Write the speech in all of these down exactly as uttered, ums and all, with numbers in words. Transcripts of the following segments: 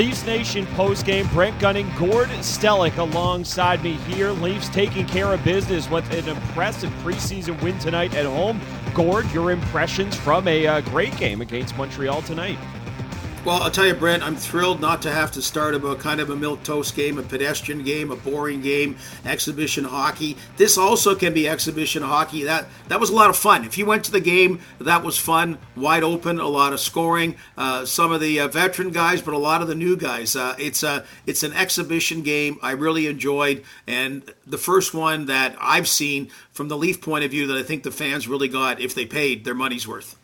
Leafs Nation postgame. Brent Gunning, Gord Stellick alongside me here. Leafs taking care of business with an impressive preseason win tonight at home. Gord, your impressions from a uh, great game against Montreal tonight. Well, I'll tell you, Brent, I'm thrilled not to have to start about kind of a milquetoast game, a pedestrian game, a boring game, exhibition hockey. This also can be exhibition hockey. That that was a lot of fun. If you went to the game, that was fun, wide open, a lot of scoring, uh, some of the uh, veteran guys, but a lot of the new guys. Uh, it's a, it's an exhibition game I really enjoyed, and the first one that I've seen from the Leaf point of view that I think the fans really got, if they paid, their money's worth.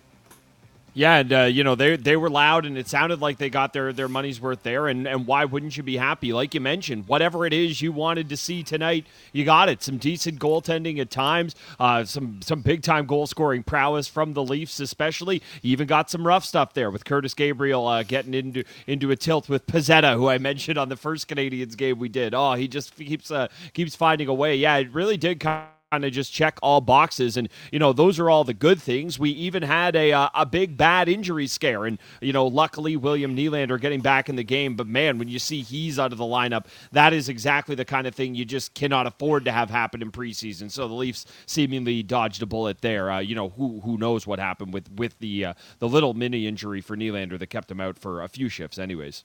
Yeah, and, uh, you know, they they were loud, and it sounded like they got their, their money's worth there, and, and why wouldn't you be happy? Like you mentioned, whatever it is you wanted to see tonight, you got it. Some decent goaltending at times, uh, some, some big-time goal-scoring prowess from the Leafs especially. You even got some rough stuff there with Curtis Gabriel uh, getting into into a tilt with Pezzetta, who I mentioned on the first Canadiens game we did. Oh, he just keeps, uh, keeps finding a way. Yeah, it really did come. Kind of just check all boxes, and you know those are all the good things. We even had a uh, a big bad injury scare, and you know luckily William Nylander getting back in the game. But man, when you see he's out of the lineup, that is exactly the kind of thing you just cannot afford to have happen in preseason. So the Leafs seemingly dodged a bullet there. Uh, you know who who knows what happened with with the uh, the little mini injury for Nylander that kept him out for a few shifts, anyways.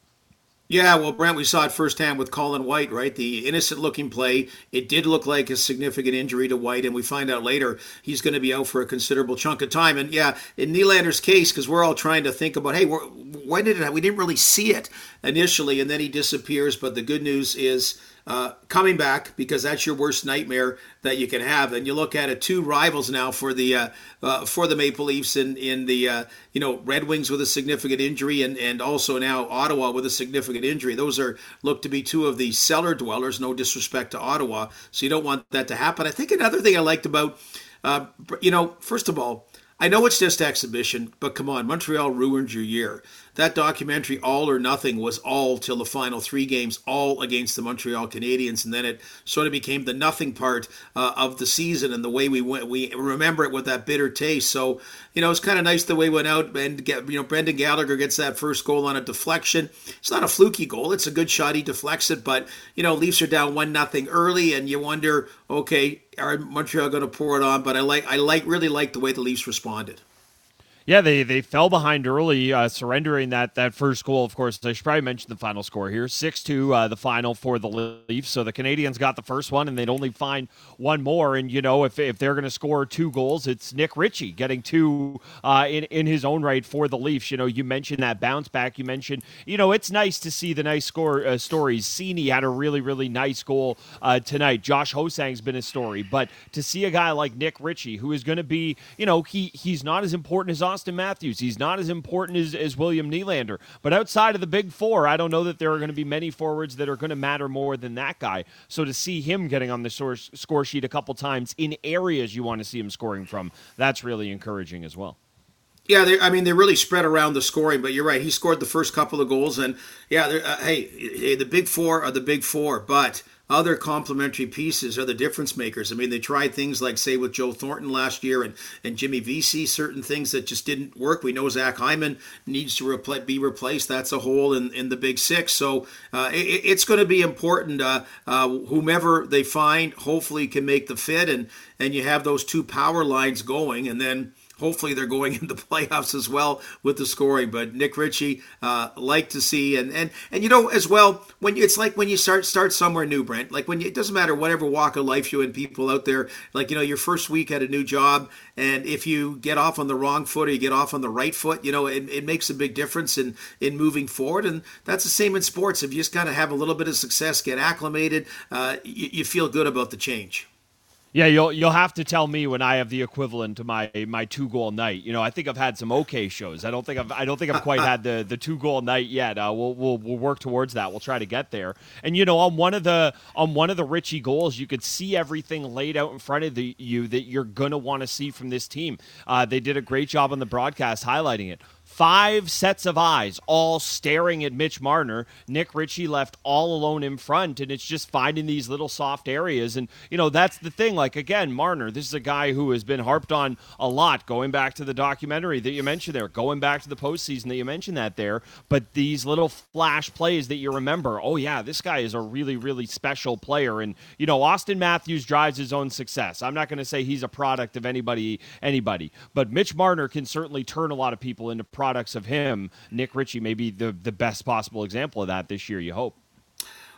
Yeah, well, Brent, we saw it firsthand with Colin White, right? The innocent-looking play. It did look like a significant injury to White, and we find out later he's going to be out for a considerable chunk of time. And, yeah, in Nylander's case, because we're all trying to think about, hey, we're, why did it? We didn't really see it initially, and then he disappears. But the good news is uh, coming back, because that's your worst nightmare that you can have. And you look at it, two rivals now for the uh, uh, for the Maple Leafs in, in the, uh, you know, Red Wings with a significant injury and, and also now Ottawa with a significant injury. Those are look to be two of the cellar dwellers, no disrespect to Ottawa, so you don't want that to happen. I think another thing I liked about, uh, you know, first of all, I know it's just exhibition, but come on, Montreal ruined your year. That documentary, All or Nothing, was all till the final three games, all against the Montreal Canadiens, and then it sort of became the nothing part uh, of the season and the way we went. We remember it with that bitter taste. So, you know, it's kind of nice the way we went out and, get, you know, Brendan Gallagher gets that first goal on a deflection. It's not a fluky goal. It's a good shot. He deflects it, but, you know, Leafs are down one nothing early, and you wonder, okay, are Montreal going to pour it on? But I like, I like, really like the way the Leafs responded. Yeah, they, they fell behind early, uh, surrendering that, that first goal. Of course, I should probably mention the final score here. six two, uh, the final for the Leafs. So the Canadiens got the first one, and they'd only find one more. And, you know, if if they're going to score two goals, it's Nick Ritchie getting two uh, in, in his own right for the Leafs. You know, you mentioned that bounce back. You mentioned, you know, it's nice to see the nice score uh, stories. Sini had a really, really nice goal uh, tonight. Josh Ho-Sang's been a story. But to see a guy like Nick Ritchie, who is going to be, you know, he he's not as important as Austin Matthews. He's not as important as, as William Nylander. But outside of the big four, I don't know that there are going to be many forwards that are going to matter more than that guy. So to see him getting on the source, score sheet a couple times in areas you want to see him scoring from, that's really encouraging as well. Yeah, they, I mean, they really spread around the scoring, but you're right. He scored the first couple of goals, and yeah, uh, hey, hey, the big four are the big four, but other complementary pieces are the difference makers. I mean, they tried things like, say, with Joe Thornton last year and, and Jimmy Vesey, certain things that just didn't work. We know Zach Hyman needs to repl- be replaced. That's a hole in, in the big six. So uh, it, it's going to be important. Uh, uh, whomever they find hopefully can make the fit, and, and you have those two power lines going, and then hopefully they're going in the playoffs as well with the scoring. But Nick Ritchie, uh, like to see, and and and you know as well when you, it's like when you start start somewhere new, Brent. Like when you, it doesn't matter whatever walk of life you and people out there. Like you know your first week at a new job, and if you get off on the wrong foot or you get off on the right foot, you know it, it makes a big difference in in moving forward. And that's the same in sports. If you just kind of have a little bit of success, get acclimated, uh, you, you feel good about the change. Yeah, you'll you'll have to tell me when I have the equivalent to my my two goal night. You know, I think I've had some okay shows. I don't think I've I don't think I've quite had the, the two goal night yet. Uh, we'll we'll we'll work towards that. We'll try to get there. And you know, on one of the on one of the Richie goals, you could see everything laid out in front of the, you that you're gonna want to see from this team. Uh, they did a great job on the broadcast highlighting it. Five sets of eyes, all staring at Mitch Marner. Nick Ritchie left all alone in front, and it's just finding these little soft areas. And, you know, that's the thing. Like, again, Marner, this is a guy who has been harped on a lot, going back to the documentary that you mentioned there, going back to the postseason that you mentioned that there. But these little flash plays that you remember, oh, yeah, this guy is a really, really special player. And, you know, Austin Matthews drives his own success. I'm not going to say he's a product of anybody, anybody. But Mitch Marner can certainly turn a lot of people into products. Products of him. Nick Ritchie may be the, the best possible example of that this year, you hope.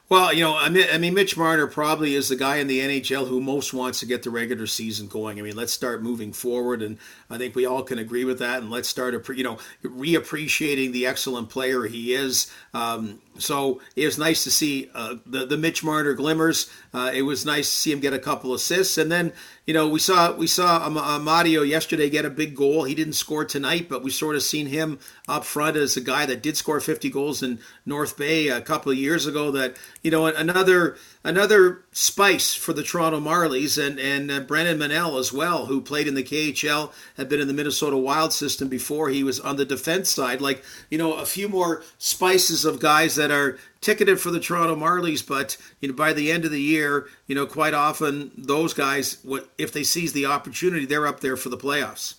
Well, you know, I mean, I mean, Mitch Marner probably is the guy in the N H L who most wants to get the regular season going. I mean, let's start moving forward, and I think we all can agree with that, and let's start, you know, reappreciating the excellent player he is. Um, so it was nice to see uh, the, the Mitch Marner glimmers. Uh, it was nice to see him get a couple assists, and then, you know, we saw we saw Amadio yesterday get a big goal. He didn't score tonight, but we sort of seen him up front as a guy that did score fifty goals in North Bay a couple of years ago. That, you know, another another spice for the Toronto Marlies, and and uh, Brendan Minnell as well, who played in the K H L, had been in the Minnesota Wild system before. He was on the defense side. Like, you know, a few more spices of guys that are ticketed for the Toronto Marlies, but, you know, by the end of the year, you know, quite often those guys, what if they seize the opportunity, they're up there for the playoffs.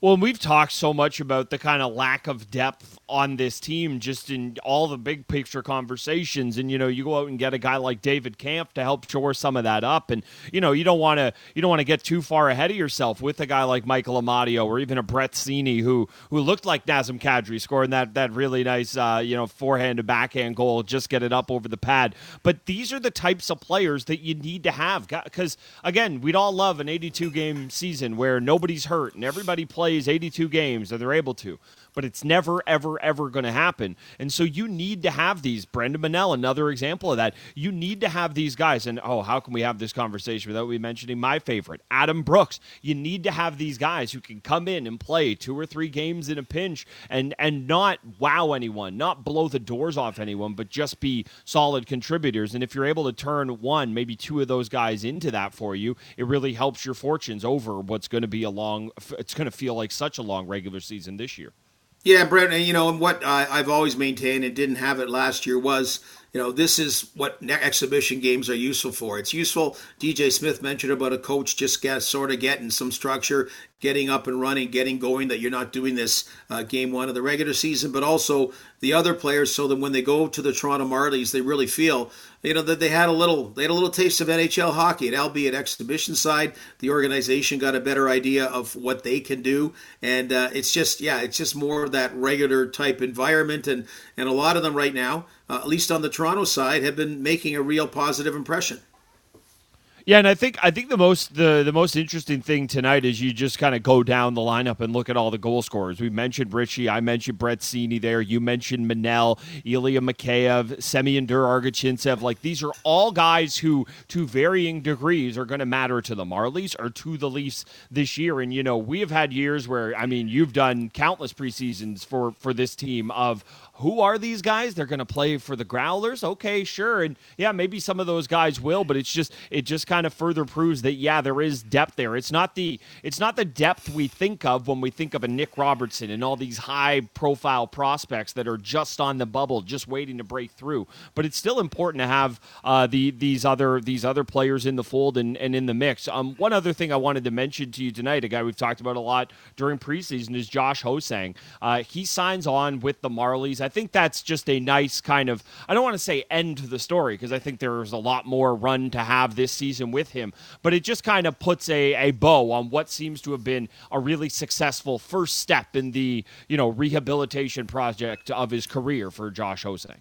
Well, and we've talked so much about the kind of lack of depth on this team, just in all the big picture conversations. And, you know, you go out and get a guy like David Kampf to help shore some of that up. And, you know, you don't want to you don't want to get too far ahead of yourself with a guy like Michael Amadio or even a Brett Seney, who who looked like Nazem Kadri scoring that that really nice, uh, you know, forehand to backhand goal, just get it up over the pad. But these are the types of players that you need to have, because, again, we'd all love an eighty-two game season where nobody's hurt and everybody plays eighty-two games that they're able to, but it's never, ever, ever going to happen. And so you need to have these. Brendan Minnell, another example of that. You need to have these guys. And, oh, how can we have this conversation without we mentioning my favorite, Adam Brooks? You need to have these guys who can come in and play two or three games in a pinch and and not wow anyone, not blow the doors off anyone, but just be solid contributors. And if you're able to turn one, maybe two of those guys into that for you, it really helps your fortunes over what's going to be a long, it's going to feel like such a long regular season this year. Yeah, Brent, you know, and what I, I've always maintained and didn't have it last year was, you know, this is what exhibition games are useful for. It's useful. D J Smith mentioned about a coach just get, sort of getting some structure, getting up and running, getting going, that you're not doing this uh, game one of the regular season, but also the other players, so that when they go to the Toronto Marlies, they really feel, you know, that they had a little they had a little taste of N H L hockey, and albeit exhibition side, the organization got a better idea of what they can do. And uh, it's just, yeah, it's just more of that regular type environment. And, and a lot of them right now, uh, at least on the Toronto side, have been making a real positive impression. Yeah, and I think I think the most the, the most interesting thing tonight is you just kind of go down the lineup and look at all the goal scorers. We mentioned Ritchie, I mentioned Brett Seney there, you mentioned Minnell, Ilya Mikheyev, Semyon Durargachintsev. Like, these are all guys who, to varying degrees, are going to matter to the Marlies or to the Leafs this year. And, you know, we have had years where, I mean, you've done countless preseasons for for this team of, who are these guys? They're going to play for the Growlers? Okay, sure. And, yeah, maybe some of those guys will, but it's just it just kind of further proves that, yeah, there is depth there. It's not the it's not the depth we think of when we think of a Nick Robertson and all these high-profile prospects that are just on the bubble, just waiting to break through. But it's still important to have uh, the these other these other players in the fold and, and in the mix. Um, one other thing I wanted to mention to you tonight, a guy we've talked about a lot during preseason, is Josh Ho-Sang. Uh, he signs on with the Marlies. I I think that's just a nice kind of, I don't want to say end to the story, because I think there's a lot more run to have this season with him, but it just kind of puts a, a bow on what seems to have been a really successful first step in the, you know, rehabilitation project of his career for Josh Ho-Sang.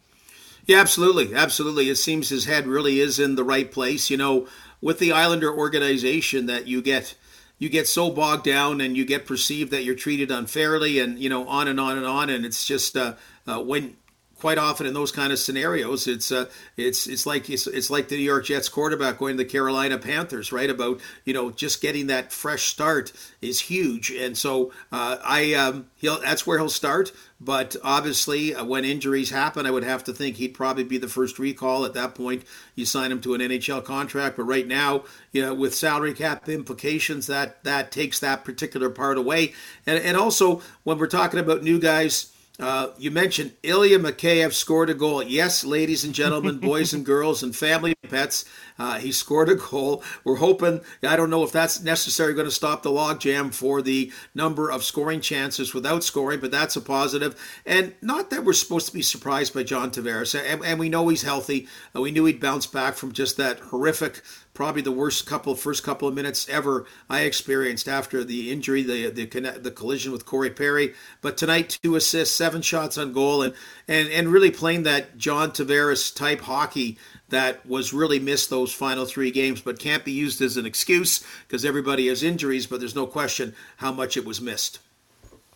Yeah, absolutely. Absolutely. It seems his head really is in the right place. You know, with the Islander organization, that you get You get so bogged down and you get perceived that you're treated unfairly, and, you know, on and on and on. And it's just uh, uh, when quite often in those kind of scenarios, it's uh, it's it's like it's, it's like the New York Jets quarterback going to the Carolina Panthers, right? About you know just getting that fresh start is huge, and so uh, I um, he'll that's where he'll start. But obviously, uh, when injuries happen, I would have to think he'd probably be the first recall. At that point, you sign him to an N H L contract. But right now, you know, with salary cap implications, that that takes that particular part away. And and also when we're talking about new guys. Uh, you mentioned Ilya Mikheyev scored a goal. Yes, ladies and gentlemen, boys and girls and family pets, uh, he scored a goal. We're hoping, I don't know if that's necessarily going to stop the logjam for the number of scoring chances without scoring, but that's a positive. And not that we're supposed to be surprised by John Tavares, and, and we know he's healthy. Uh, we knew he'd bounce back from just that horrific, probably the worst couple, first couple of minutes ever I experienced after the injury, the the, the collision with Corey Perry. But tonight, two assists, seven shots on goal, and, and, and really playing that John Tavares-type hockey that was really missed those final three games, but can't be used as an excuse because everybody has injuries, but there's no question how much it was missed.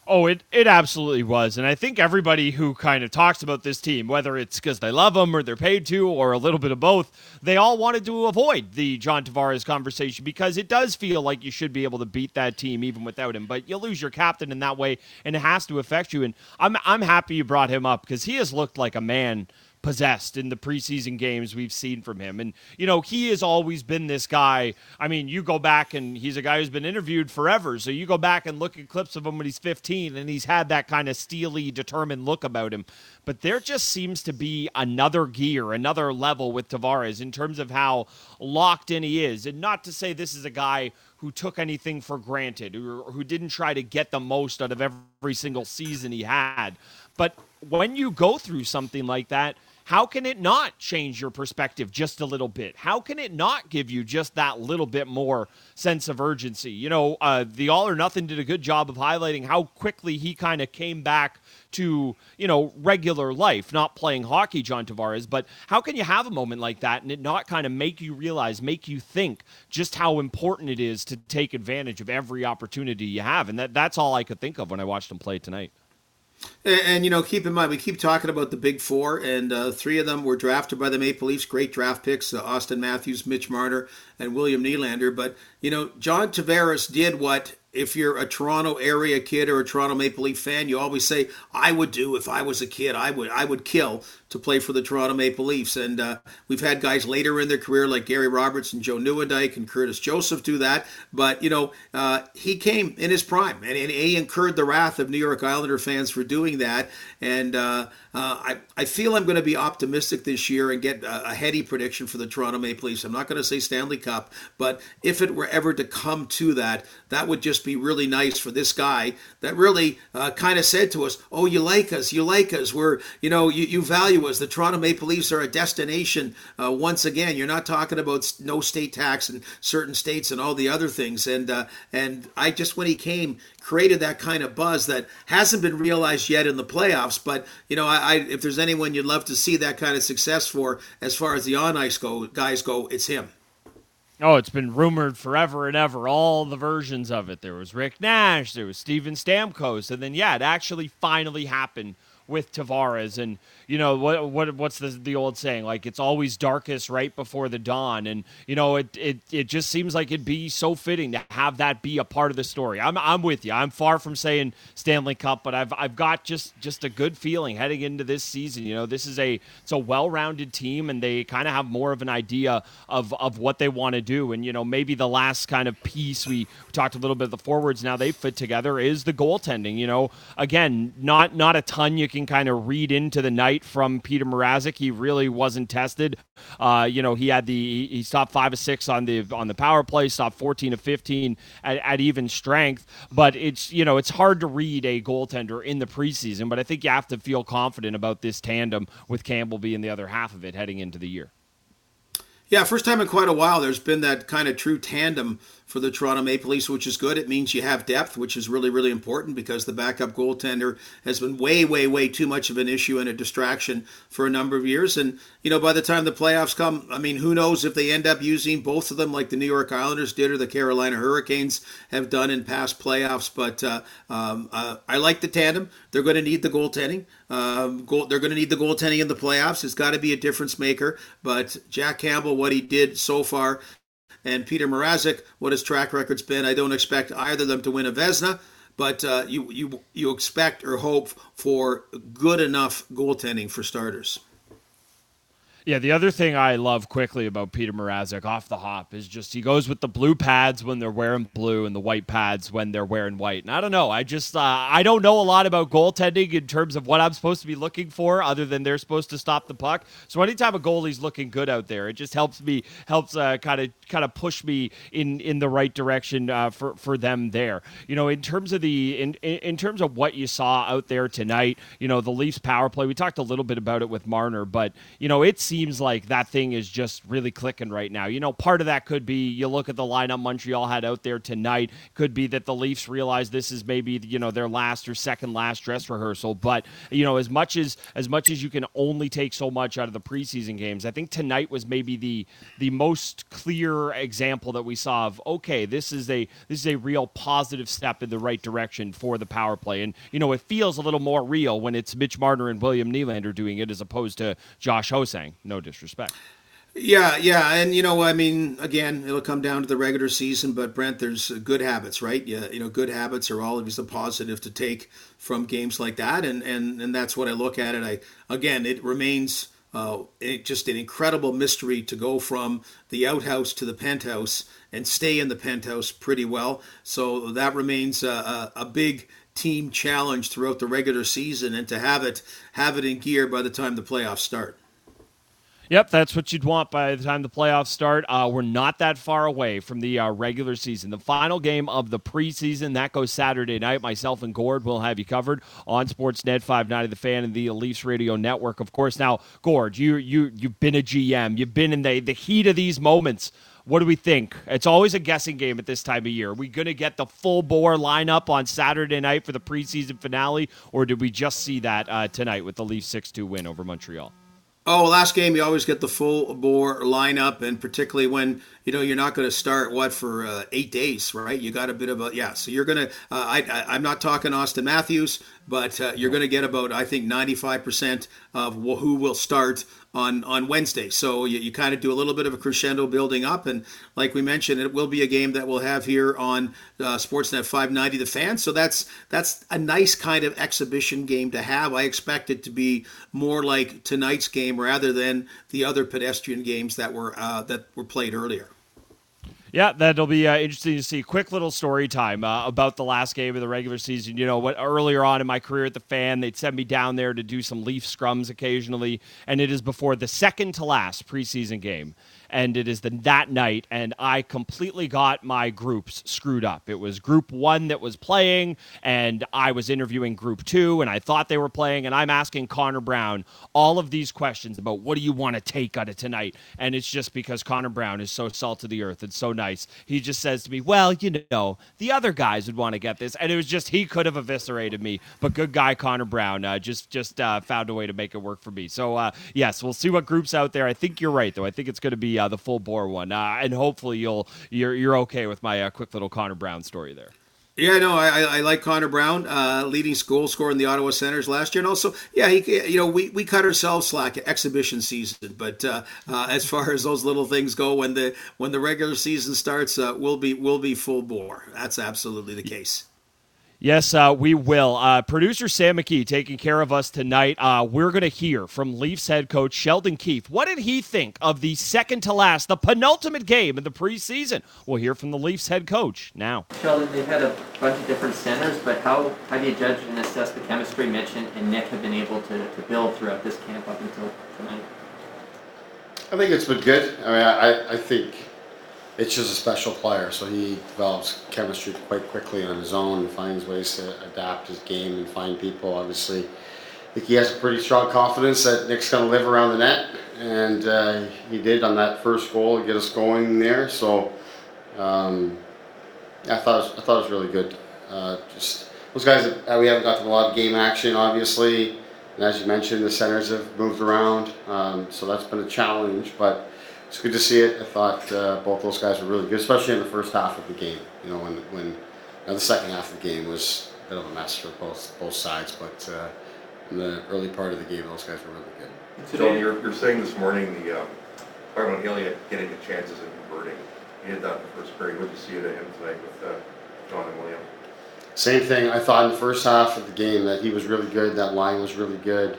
Oh, it, it absolutely was. And I think everybody who kind of talks about this team, whether it's because they love them or they're paid to or a little bit of both, they all wanted to avoid the John Tavares conversation because it does feel like you should be able to beat that team even without him. But you lose your captain in that way, and it has to affect you. And I'm I'm happy you brought him up because he has looked like a man possessed in the preseason games we've seen from him. And, you know, he has always been this guy. I mean, you go back and he's a guy who's been interviewed forever. So you go back and look at clips of him when he's fifteen and he's had that kind of steely, determined look about him. But there just seems to be another gear, another level with Tavares in terms of how locked in he is. And not to say this is a guy who took anything for granted, who, who didn't try to get the most out of every single season he had. But when you go through something like that, how can it not change your perspective just a little bit? How can it not give you just that little bit more sense of urgency? You know, uh, the All or Nothing did a good job of highlighting how quickly he kind of came back to, you know, regular life, not playing hockey, John Tavares. But how can you have a moment like that and it not kind of make you realize, make you think just how important it is to take advantage of every opportunity you have? And that, that's all I could think of when I watched him play tonight. And, and, you know, keep in mind, we keep talking about the big four, and uh, three of them were drafted by the Maple Leafs. Great draft picks, uh, Austin Matthews, Mitch Marner, and William Nylander. But, you know, John Tavares did what, if you're a Toronto area kid or a Toronto Maple Leaf fan, you always say, I would do if I was a kid. I would I would kill to play for the Toronto Maple Leafs. And uh, we've had guys later in their career like Gary Roberts and Joe Newendike and Curtis Joseph do that. But, you know, uh, he came in his prime, and, and he incurred the wrath of New York Islander fans for doing that. And uh, uh, I, I feel I'm going to be optimistic this year and get a, a heady prediction for the Toronto Maple Leafs. I'm not going to say Stanley Cup, but if it were ever to come to that, that would just be really nice for this guy that really uh, kind of said to us, oh, you like us, you like us, we're, you know, you, you value us. The Toronto Maple Leafs are a destination. Uh, once again, you're not talking about no state tax and certain states and all the other things. And, uh, and I just, when he came, created that kind of buzz that hasn't been realized yet in the playoffs. But, you know, I, I if there's anyone you'd love to see that kind of success for, as far as the on-ice go, guys go, it's him. Oh, it's been rumored forever and ever, all the versions of it. There was Rick Nash, there was Steven Stamkos, and then, yeah, it actually finally happened with Tavares. And, you know, what what what's the, the old saying? Like, it's always darkest right before the dawn. And, you know, it, it it just seems like it'd be so fitting to have that be a part of the story. I'm I'm with you. I'm far from saying Stanley Cup, but I've I've got just, just a good feeling heading into this season. You know, this is a it's a well-rounded team, and they kind of have more of an idea of, of what they want to do. And, you know, maybe the last kind of piece, we talked a little bit of the forwards, now they fit together, is the goaltending. You know, again, not not a ton you can kind of read into the night from Peter Mrazek. He really wasn't tested. Uh, you know, he had the he stopped five of six on the on the power play, stopped fourteen of fifteen at, at even strength. But it's you know it's hard to read a goaltender in the preseason. But I think you have to feel confident about this tandem with Campbell being the other half of it heading into the year. Yeah, first time in quite a while there's been that kind of true tandem for the Toronto Maple Leafs, which is good. It means you have depth, which is really, really important because the backup goaltender has been way, way, way too much of an issue and a distraction for a number of years. And, you know, by the time the playoffs come, I mean, who knows if they end up using both of them like the New York Islanders did or the Carolina Hurricanes have done in past playoffs. But uh, um, uh, I like the tandem. They're going to need the goaltending. Um, goal, they're going to need the goaltending in the playoffs. It's got to be a difference maker. But Jack Campbell, what he did so far, and Peter Mrazek, what his track record's been, I don't expect either of them to win a Vezina. But uh, you you you expect or hope for good enough goaltending for starters. Yeah, the other thing I love quickly about Peter Mrazek off the hop is just he goes with the blue pads when they're wearing blue and the white pads when they're wearing white. And I don't know. I just uh, I don't know a lot about goaltending in terms of what I'm supposed to be looking for other than they're supposed to stop the puck. So anytime a goalie's looking good out there, it just helps me helps uh, kind of kind of push me in, in the right direction uh, for for them there. You know, in terms of the in in terms of what you saw out there tonight, you know, the Leafs power play. We talked a little bit about it with Marner, but you know, it's seems like that thing is just really clicking right now. You know, part of that could be you look at the lineup Montreal had out there tonight. Could be that the Leafs realize this is maybe, you know, their last or second last dress rehearsal. But, you know, as much as as much as you can only take so much out of the preseason games, I think tonight was maybe the the most clear example that we saw of, okay, this is a this is a real positive step in the right direction for the power play. And, you know, it feels a little more real when it's Mitch Marner and William Nylander doing it as opposed to Josh Ho-Sang. No disrespect. Yeah, yeah. And, you know, I mean, again, it'll come down to the regular season, but Brent, there's good habits, right? Yeah, you know, good habits are always the positive to take from games like that. And, and, and that's what I look at it. I, again, it remains uh, it, just an incredible mystery to go from the outhouse to the penthouse and stay in the penthouse pretty well. So that remains a, a, a big team challenge throughout the regular season and to have it, have it in gear by the time the playoffs start. Yep, that's what you'd want by the time the playoffs start. Uh, we're not that far away from the uh, regular season. The final game of the preseason, that goes Saturday night. Myself and Gord will have you covered on Sportsnet five ninety, The Fan, and the Leafs Radio Network, of course. Now, Gord, you, you, you've been a G M. You've been in the, the heat of these moments. What do we think? It's always a guessing game at this time of year. Are we going to get the full-bore lineup on Saturday night for the preseason finale, or did we just see that uh, tonight with the Leafs six two win over Montreal? Oh, last game, you always get the full bore lineup, and particularly when, you know, you're not going to start, what, for uh, eight days, right? You got a bit of a, yeah, so you're going to, uh, I, I, I'm not talking Austin Matthews, but uh, you're going to get about, I think, ninety-five percent of who will start on, on Wednesday. So you, you kind of do a little bit of a crescendo building up, and like we mentioned, it will be a game that we'll have here on uh, Sportsnet five ninety, The Fan. So that's that's a nice kind of exhibition game to have. I expect it to be more like tonight's game, rather than the other pedestrian games that were uh, that were played earlier. Yeah, that'll be uh, interesting to see. Quick little story time uh, about the last game of the regular season. You know, what earlier on in my career at the Fan, they'd send me down there to do some Leaf scrums occasionally, and it is before the second to last preseason game. And it is the, that night, and I completely got my groups screwed up. It was group one that was playing, and I was interviewing group two, and I thought they were playing, and I'm asking Connor Brown all of these questions about what do you want to take out of tonight, and it's just because Connor Brown is so salt of the earth and so nice. He just says to me, well, you know, the other guys would want to get this, and it was just he could have eviscerated me, but good guy Connor Brown uh, just, just uh, found a way to make it work for me. So, uh, yes, we'll see what group's out there. I think you're right, though. I think it's going to be Uh, the full bore one, uh, and hopefully you'll you're you're okay with my uh, quick little Connor Brown story there. Yeah, no, I, I like Connor Brown, uh, leading goal scorer in the Ottawa Senators last year, and also, yeah, he, you know, we, we cut ourselves slack at exhibition season, but uh, uh, as far as those little things go, when the when the regular season starts, uh, we'll be we'll be full bore. That's absolutely the case. Yes, uh, we will. Uh, Producer Sam McKee taking care of us tonight. Uh, we're going to hear from Leafs head coach Sheldon Keith. What did he think of the second to last, the penultimate game in the preseason? We'll hear from the Leafs head coach now. Sheldon, they've had a bunch of different centers, but how have you judged and assessed the chemistry Mitch and, and Nick have been able to, to build throughout this camp up until tonight? I think it's been good. I mean, I, I think... It's just a special player, so he develops chemistry quite quickly on his own and finds ways to adapt his game and find people. Obviously, I think he has a pretty strong confidence that Nick's going to live around the net, and uh, he did on that first goal to get us going there. So um, I thought it was, I thought it was really good. Uh, just those guys that we haven't got them a lot of game action, obviously, and as you mentioned, the centers have moved around, um, so that's been a challenge, but. It's good to see it. I thought uh, both those guys were really good, especially in the first half of the game. You know, when when you know, the second half of the game was a bit of a mess for both both sides, but uh, in the early part of the game. Those guys were really good. So you're, you're saying this morning, the um, talking about Ilya getting the chances and converting. He had that in the first period. What did you see of him tonight with uh, John and William? Same thing. I thought in the first half of the game that he was really good. That line was really good.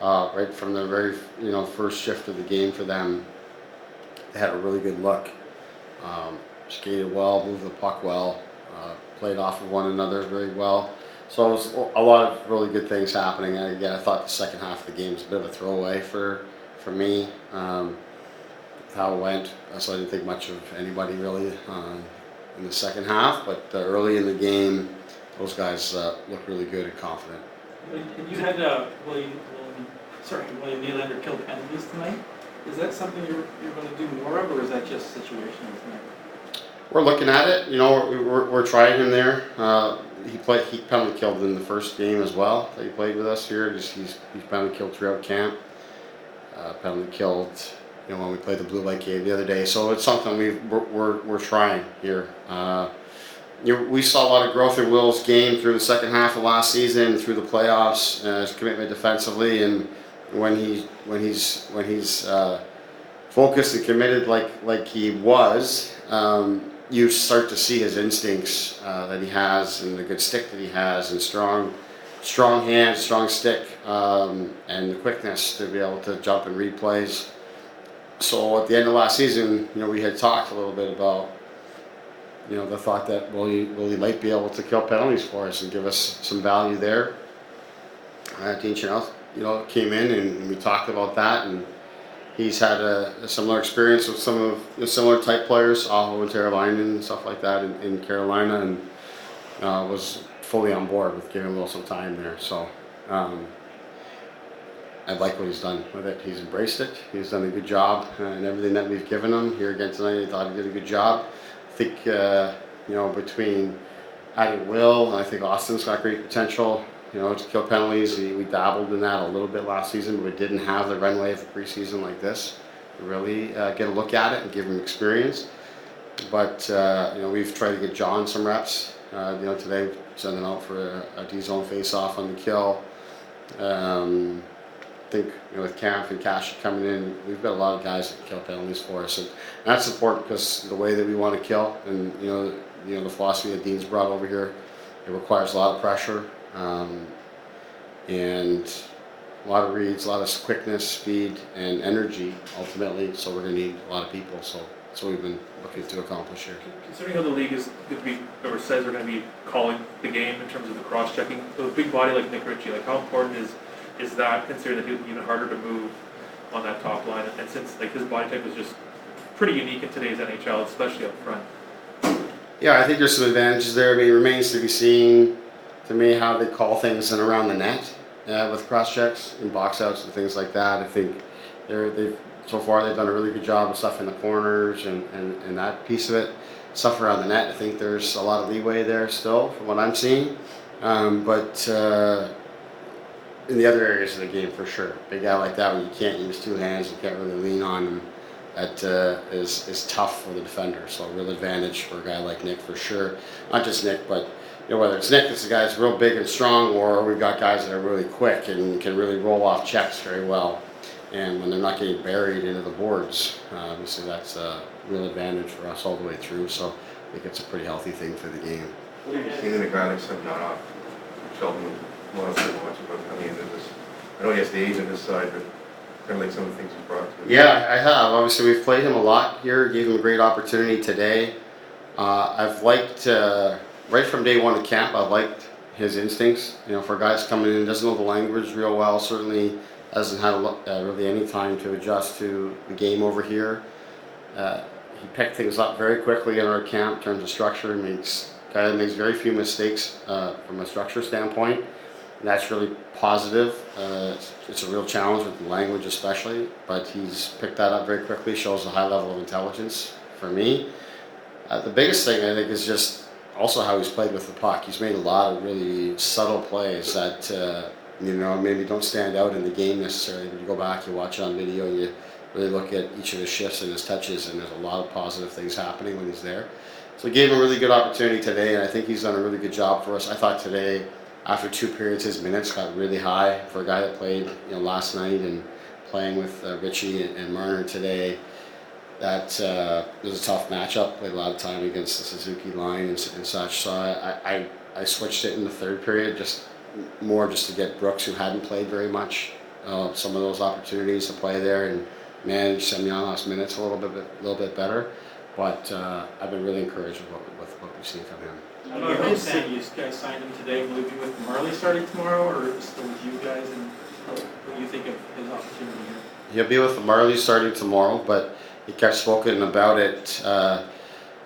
Uh, right from the very you know first shift of the game for them, they had a really good look. Um, skated well, moved the puck well, uh, played off of one another very well. So it was a lot of really good things happening. And again, I thought the second half of the game was a bit of a throwaway for for me. Um, how it went, so I didn't think much of anybody really um, in the second half. But uh, early in the game, those guys uh, looked really good and confident. And you had uh, William, William, sorry, William Nylander kill penalties tonight. Is that something you're, you're going to do more of, or is that just situational tonight? We're looking at it. You know, we're we're, we're trying him there. Uh, he played. He penalty killed in the first game as well that he played with us here. Just he's he's penalty killed throughout camp. Uh, penalty killed. You know, when we played the Blue Light game the other day. So it's something we we're, we're we're trying here. Uh, you know, we saw a lot of growth in Will's game through the second half of last season, through the playoffs, uh, his commitment defensively, and when he when he's when he's uh, focused and committed like like he was. Um, you start to see his instincts uh, that he has, and the good stick that he has, and strong, strong hands, strong stick, um, and the quickness to be able to jump and read plays. So at the end of last season, you know, we had talked a little bit about, you know, the thought that Willie Willie might be able to kill penalties for us and give us some value there. Uh, Dean Chanel, you know, came in and we talked about that, and he's had a, a similar experience with some of the similar type players, Aho and Teravainen and stuff like that in, in Carolina, and uh, was fully on board with giving a little some time there. So um, I like what he's done with it. He's embraced it. He's done a good job uh, in everything that we've given him. Here again tonight, I thought he did a good job. I think, uh, you know, between adding Will, and I think Austin's got great potential. You know, to kill penalties, we, we dabbled in that a little bit last season, but we didn't have the runway of the preseason like this to really uh, get a look at it and give them experience. But, uh, you know, we've tried to get John some reps. Uh, you know, today we sent him out for a, a D-zone face-off on the kill. Um, I think, you know, with Camp and Cash coming in, we've got a lot of guys that kill penalties for us. And that's important because the way that we want to kill and, you know, you know the philosophy that Dean's brought over here, it requires a lot of pressure. Um, and a lot of reads, a lot of quickness, speed, and energy ultimately. So we're going to need a lot of people. So that's what we've been looking to accomplish here. Considering how the league is going to be, or says we're going to be calling the game in terms of the cross-checking, so a big body like Nick Ritchie, like how important is is that? Considering that he was even harder to move on that top line, and since like his body type was just pretty unique in today's N H L, especially up front. Yeah, I think there's some advantages there. I mean, it remains to be seen. To me, how they call things and around the net uh, with cross checks and box outs and things like that. I think they're, they've so far they've done a really good job of stuff in the corners and, and, and that piece of it. Stuff around the net, I think there's a lot of leeway there still from what I'm seeing. Um, but uh, in the other areas of the game, for sure, big guy like that when you can't use two hands, you can't really lean on him. That uh, is is tough for the defender. So a real advantage for a guy like Nick for sure. Not just Nick, but. You know, whether it's Nick, this guy's real big and strong, or we've got guys that are really quick and can really roll off checks very well. And when they're not getting buried into the boards, obviously that's a real advantage for us all the way through. So I think it's a pretty healthy thing for the game. What have you seen in the ground except not off? Sheldon, I don't know much about coming into this. I know he has the age on his side, but kind of like some of the things he's brought to. Yeah, I have. Obviously, we've played him a lot here, gave him a great opportunity today. Uh, I've liked... Uh, Right from day one of camp, I liked his instincts. You know, for guys coming in, doesn't know the language real well, certainly hasn't had a look, uh, really any time to adjust to the game over here. Uh, he picked things up very quickly in our camp in terms of structure. He makes, guy that makes very few mistakes uh, from a structure standpoint. And that's really positive. Uh, it's, it's a real challenge with the language especially, but he's picked that up very quickly, shows a high level of intelligence for me. Uh, the biggest thing I think is just also how he's played with the puck. He's made a lot of really subtle plays that, uh, you know, maybe don't stand out in the game necessarily, but you go back, you watch it on video, and you really look at each of his shifts and his touches, and there's a lot of positive things happening when he's there. So it gave him a really good opportunity today, and I think he's done a really good job for us. I thought today after two periods, his minutes got really high for a guy that played, you know, last night and playing with uh, Ritchie and, and Marner today. That uh, was a tough matchup. Played a lot of time against the Suzuki line and, and such. So I, I, I switched it in the third period, just more just to get Brooks, who hadn't played very much, uh, some of those opportunities to play there and manage Semyonov's minutes a little bit, a little bit better. But uh, I've been really encouraged with what, with what we've seen from him. I don't know, Sini, you guys signed him today. Will he be with Marley starting tomorrow, or still with you guys? And what do you think of his opportunity here? He'll be with the Marlies starting tomorrow, but he kept spoken about it. Uh,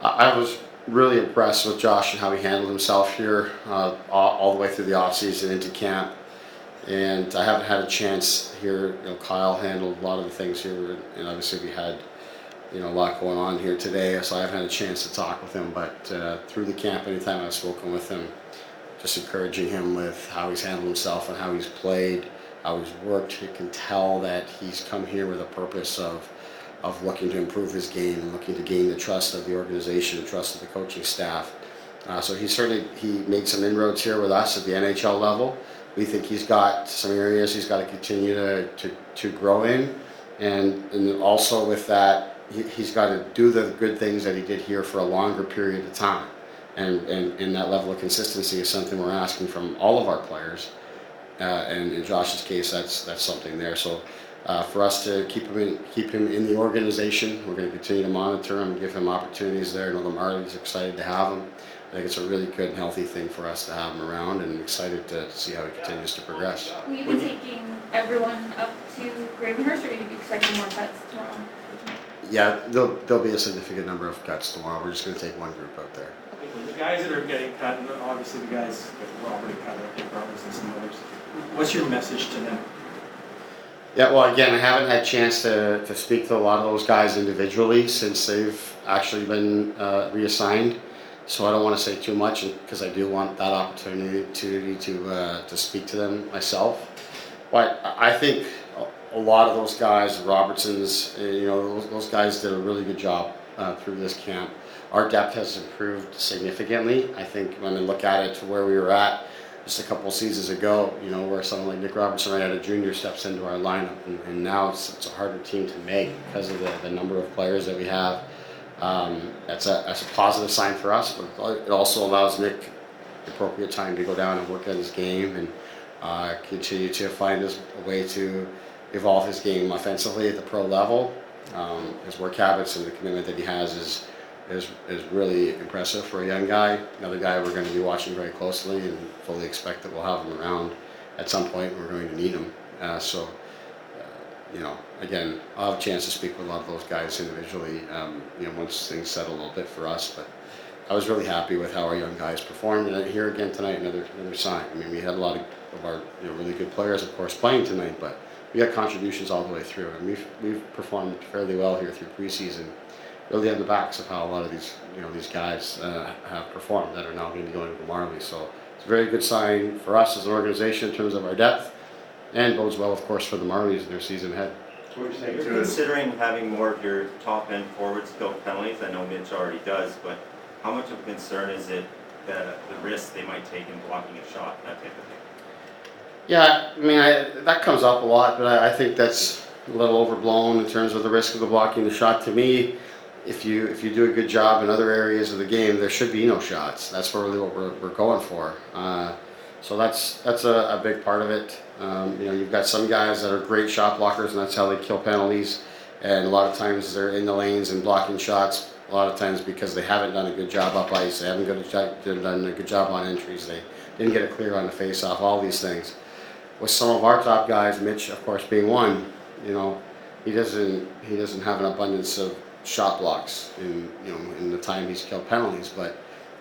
I was really impressed with Josh and how he handled himself here uh, all, all the way through the offseason into camp. And I haven't had a chance here. You know, Kyle handled a lot of the things here, and obviously we had, you know, a lot going on here today, so I haven't had a chance to talk with him. But uh, through the camp, anytime I've spoken with him, just encouraging him with how he's handled himself and how he's played, how he's worked. You can tell that he's come here with a purpose of of looking to improve his game and looking to gain the trust of the organization, the trust of the coaching staff. Uh, so he certainly he made some inroads here with us at the N H L level. We think he's got some areas he's got to continue to to, to grow in, and and also with that, He, he's got to do the good things that he did here for a longer period of time. And, and, and that level of consistency is something we're asking from all of our players. Uh, and in Josh's case, that's that's something there. So uh, for us to keep him in, keep him in the organization, we're going to continue to monitor him and give him opportunities there. I know the Marlies are excited to have him. I think it's a really good and healthy thing for us to have him around, and excited to see how he continues to progress. Will you be taking everyone up to Gravenhurst, or are you expecting more cuts tomorrow? Yeah, there'll, there'll be a significant number of cuts tomorrow. We're just going to take one group out there. The guys that are getting cut, and obviously the guys that were already cut, like Nick Robertson and some others, what's your message to them? Yeah, well, again, I haven't had a chance to, to speak to a lot of those guys individually since they've actually been uh, reassigned. So I don't want to say too much because I do want that opportunity to, uh, to speak to them myself. But I think a lot of those guys, Robertson's, you know, those, those guys did a really good job uh, through this camp. Our depth has improved significantly. I think when I look at it to where we were at just a couple seasons ago, you know, where someone like Nick Robertson right out of junior steps into our lineup, and, and now it's, it's a harder team to make because of the, the number of players that we have. Um, that's a that's a positive sign for us, but it also allows Nick the appropriate time to go down and work on his game and uh, continue to find his way to evolve his game offensively at the pro level. Um, his work habits and the commitment that he has is is is really impressive for a young guy. Another guy we're going to be watching very closely and fully expect that we'll have him around at some point. We're going to need him. Uh, so, uh, you know, again, I'll have a chance to speak with a lot of those guys individually. Um, you know, once things settle a little bit for us, but I was really happy with how our young guys performed. And here again tonight, another another sign. I mean, we had a lot of, of our you know, really good players, of course, playing tonight, but we got contributions all the way through, and we've we've performed fairly well here through preseason. Really on the backs of how a lot of these you know these guys uh, have performed that are now going to be going to the Marlies. So it's a very good sign for us as an organization in terms of our depth, and bodes well, of course, for the Marlies in their season ahead. You're considering having more of your top end forwards kill penalties. I know Mitch already does, but how much of a concern is it that the risk they might take in blocking a shot, that type of thing? Yeah, I mean, I, that comes up a lot, but I, I think that's a little overblown in terms of the risk of the blocking the shot. To me, if you if you do a good job in other areas of the game, there should be no shots. That's really what we're, we're going for. Uh, so that's that's a, a big part of it. Um, you know, you've got some guys that are great shot blockers, and that's how they kill penalties. And a lot of times they're in the lanes and blocking shots. A lot of times because they haven't done a good job up ice, they haven't done a good job on entries, they didn't get it clear on the face-off, all these things. With some of our top guys, Mitch, of course, being one, you know, he doesn't he doesn't have an abundance of shot blocks in you know in the time he's killed penalties. But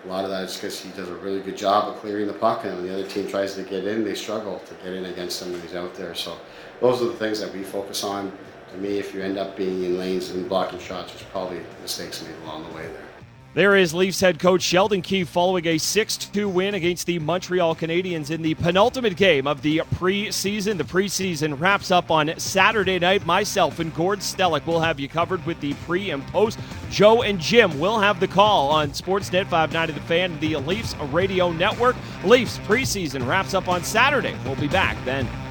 a lot of that is because he does a really good job of clearing the puck, and when the other team tries to get in, they struggle to get in against him when he's out there. So those are the things that we focus on. To me, if you end up being in lanes and blocking shots, there's probably mistakes made along the way there. There is Leafs head coach Sheldon Keith following a six two win against the Montreal Canadiens in the penultimate game of the preseason. The preseason wraps up on Saturday night. Myself and Gord Stellick will have you covered with the pre and post. Joe and Jim will have the call on Sportsnet five ninety The Fan, the Leafs radio network. Leafs preseason wraps up on Saturday. We'll be back then.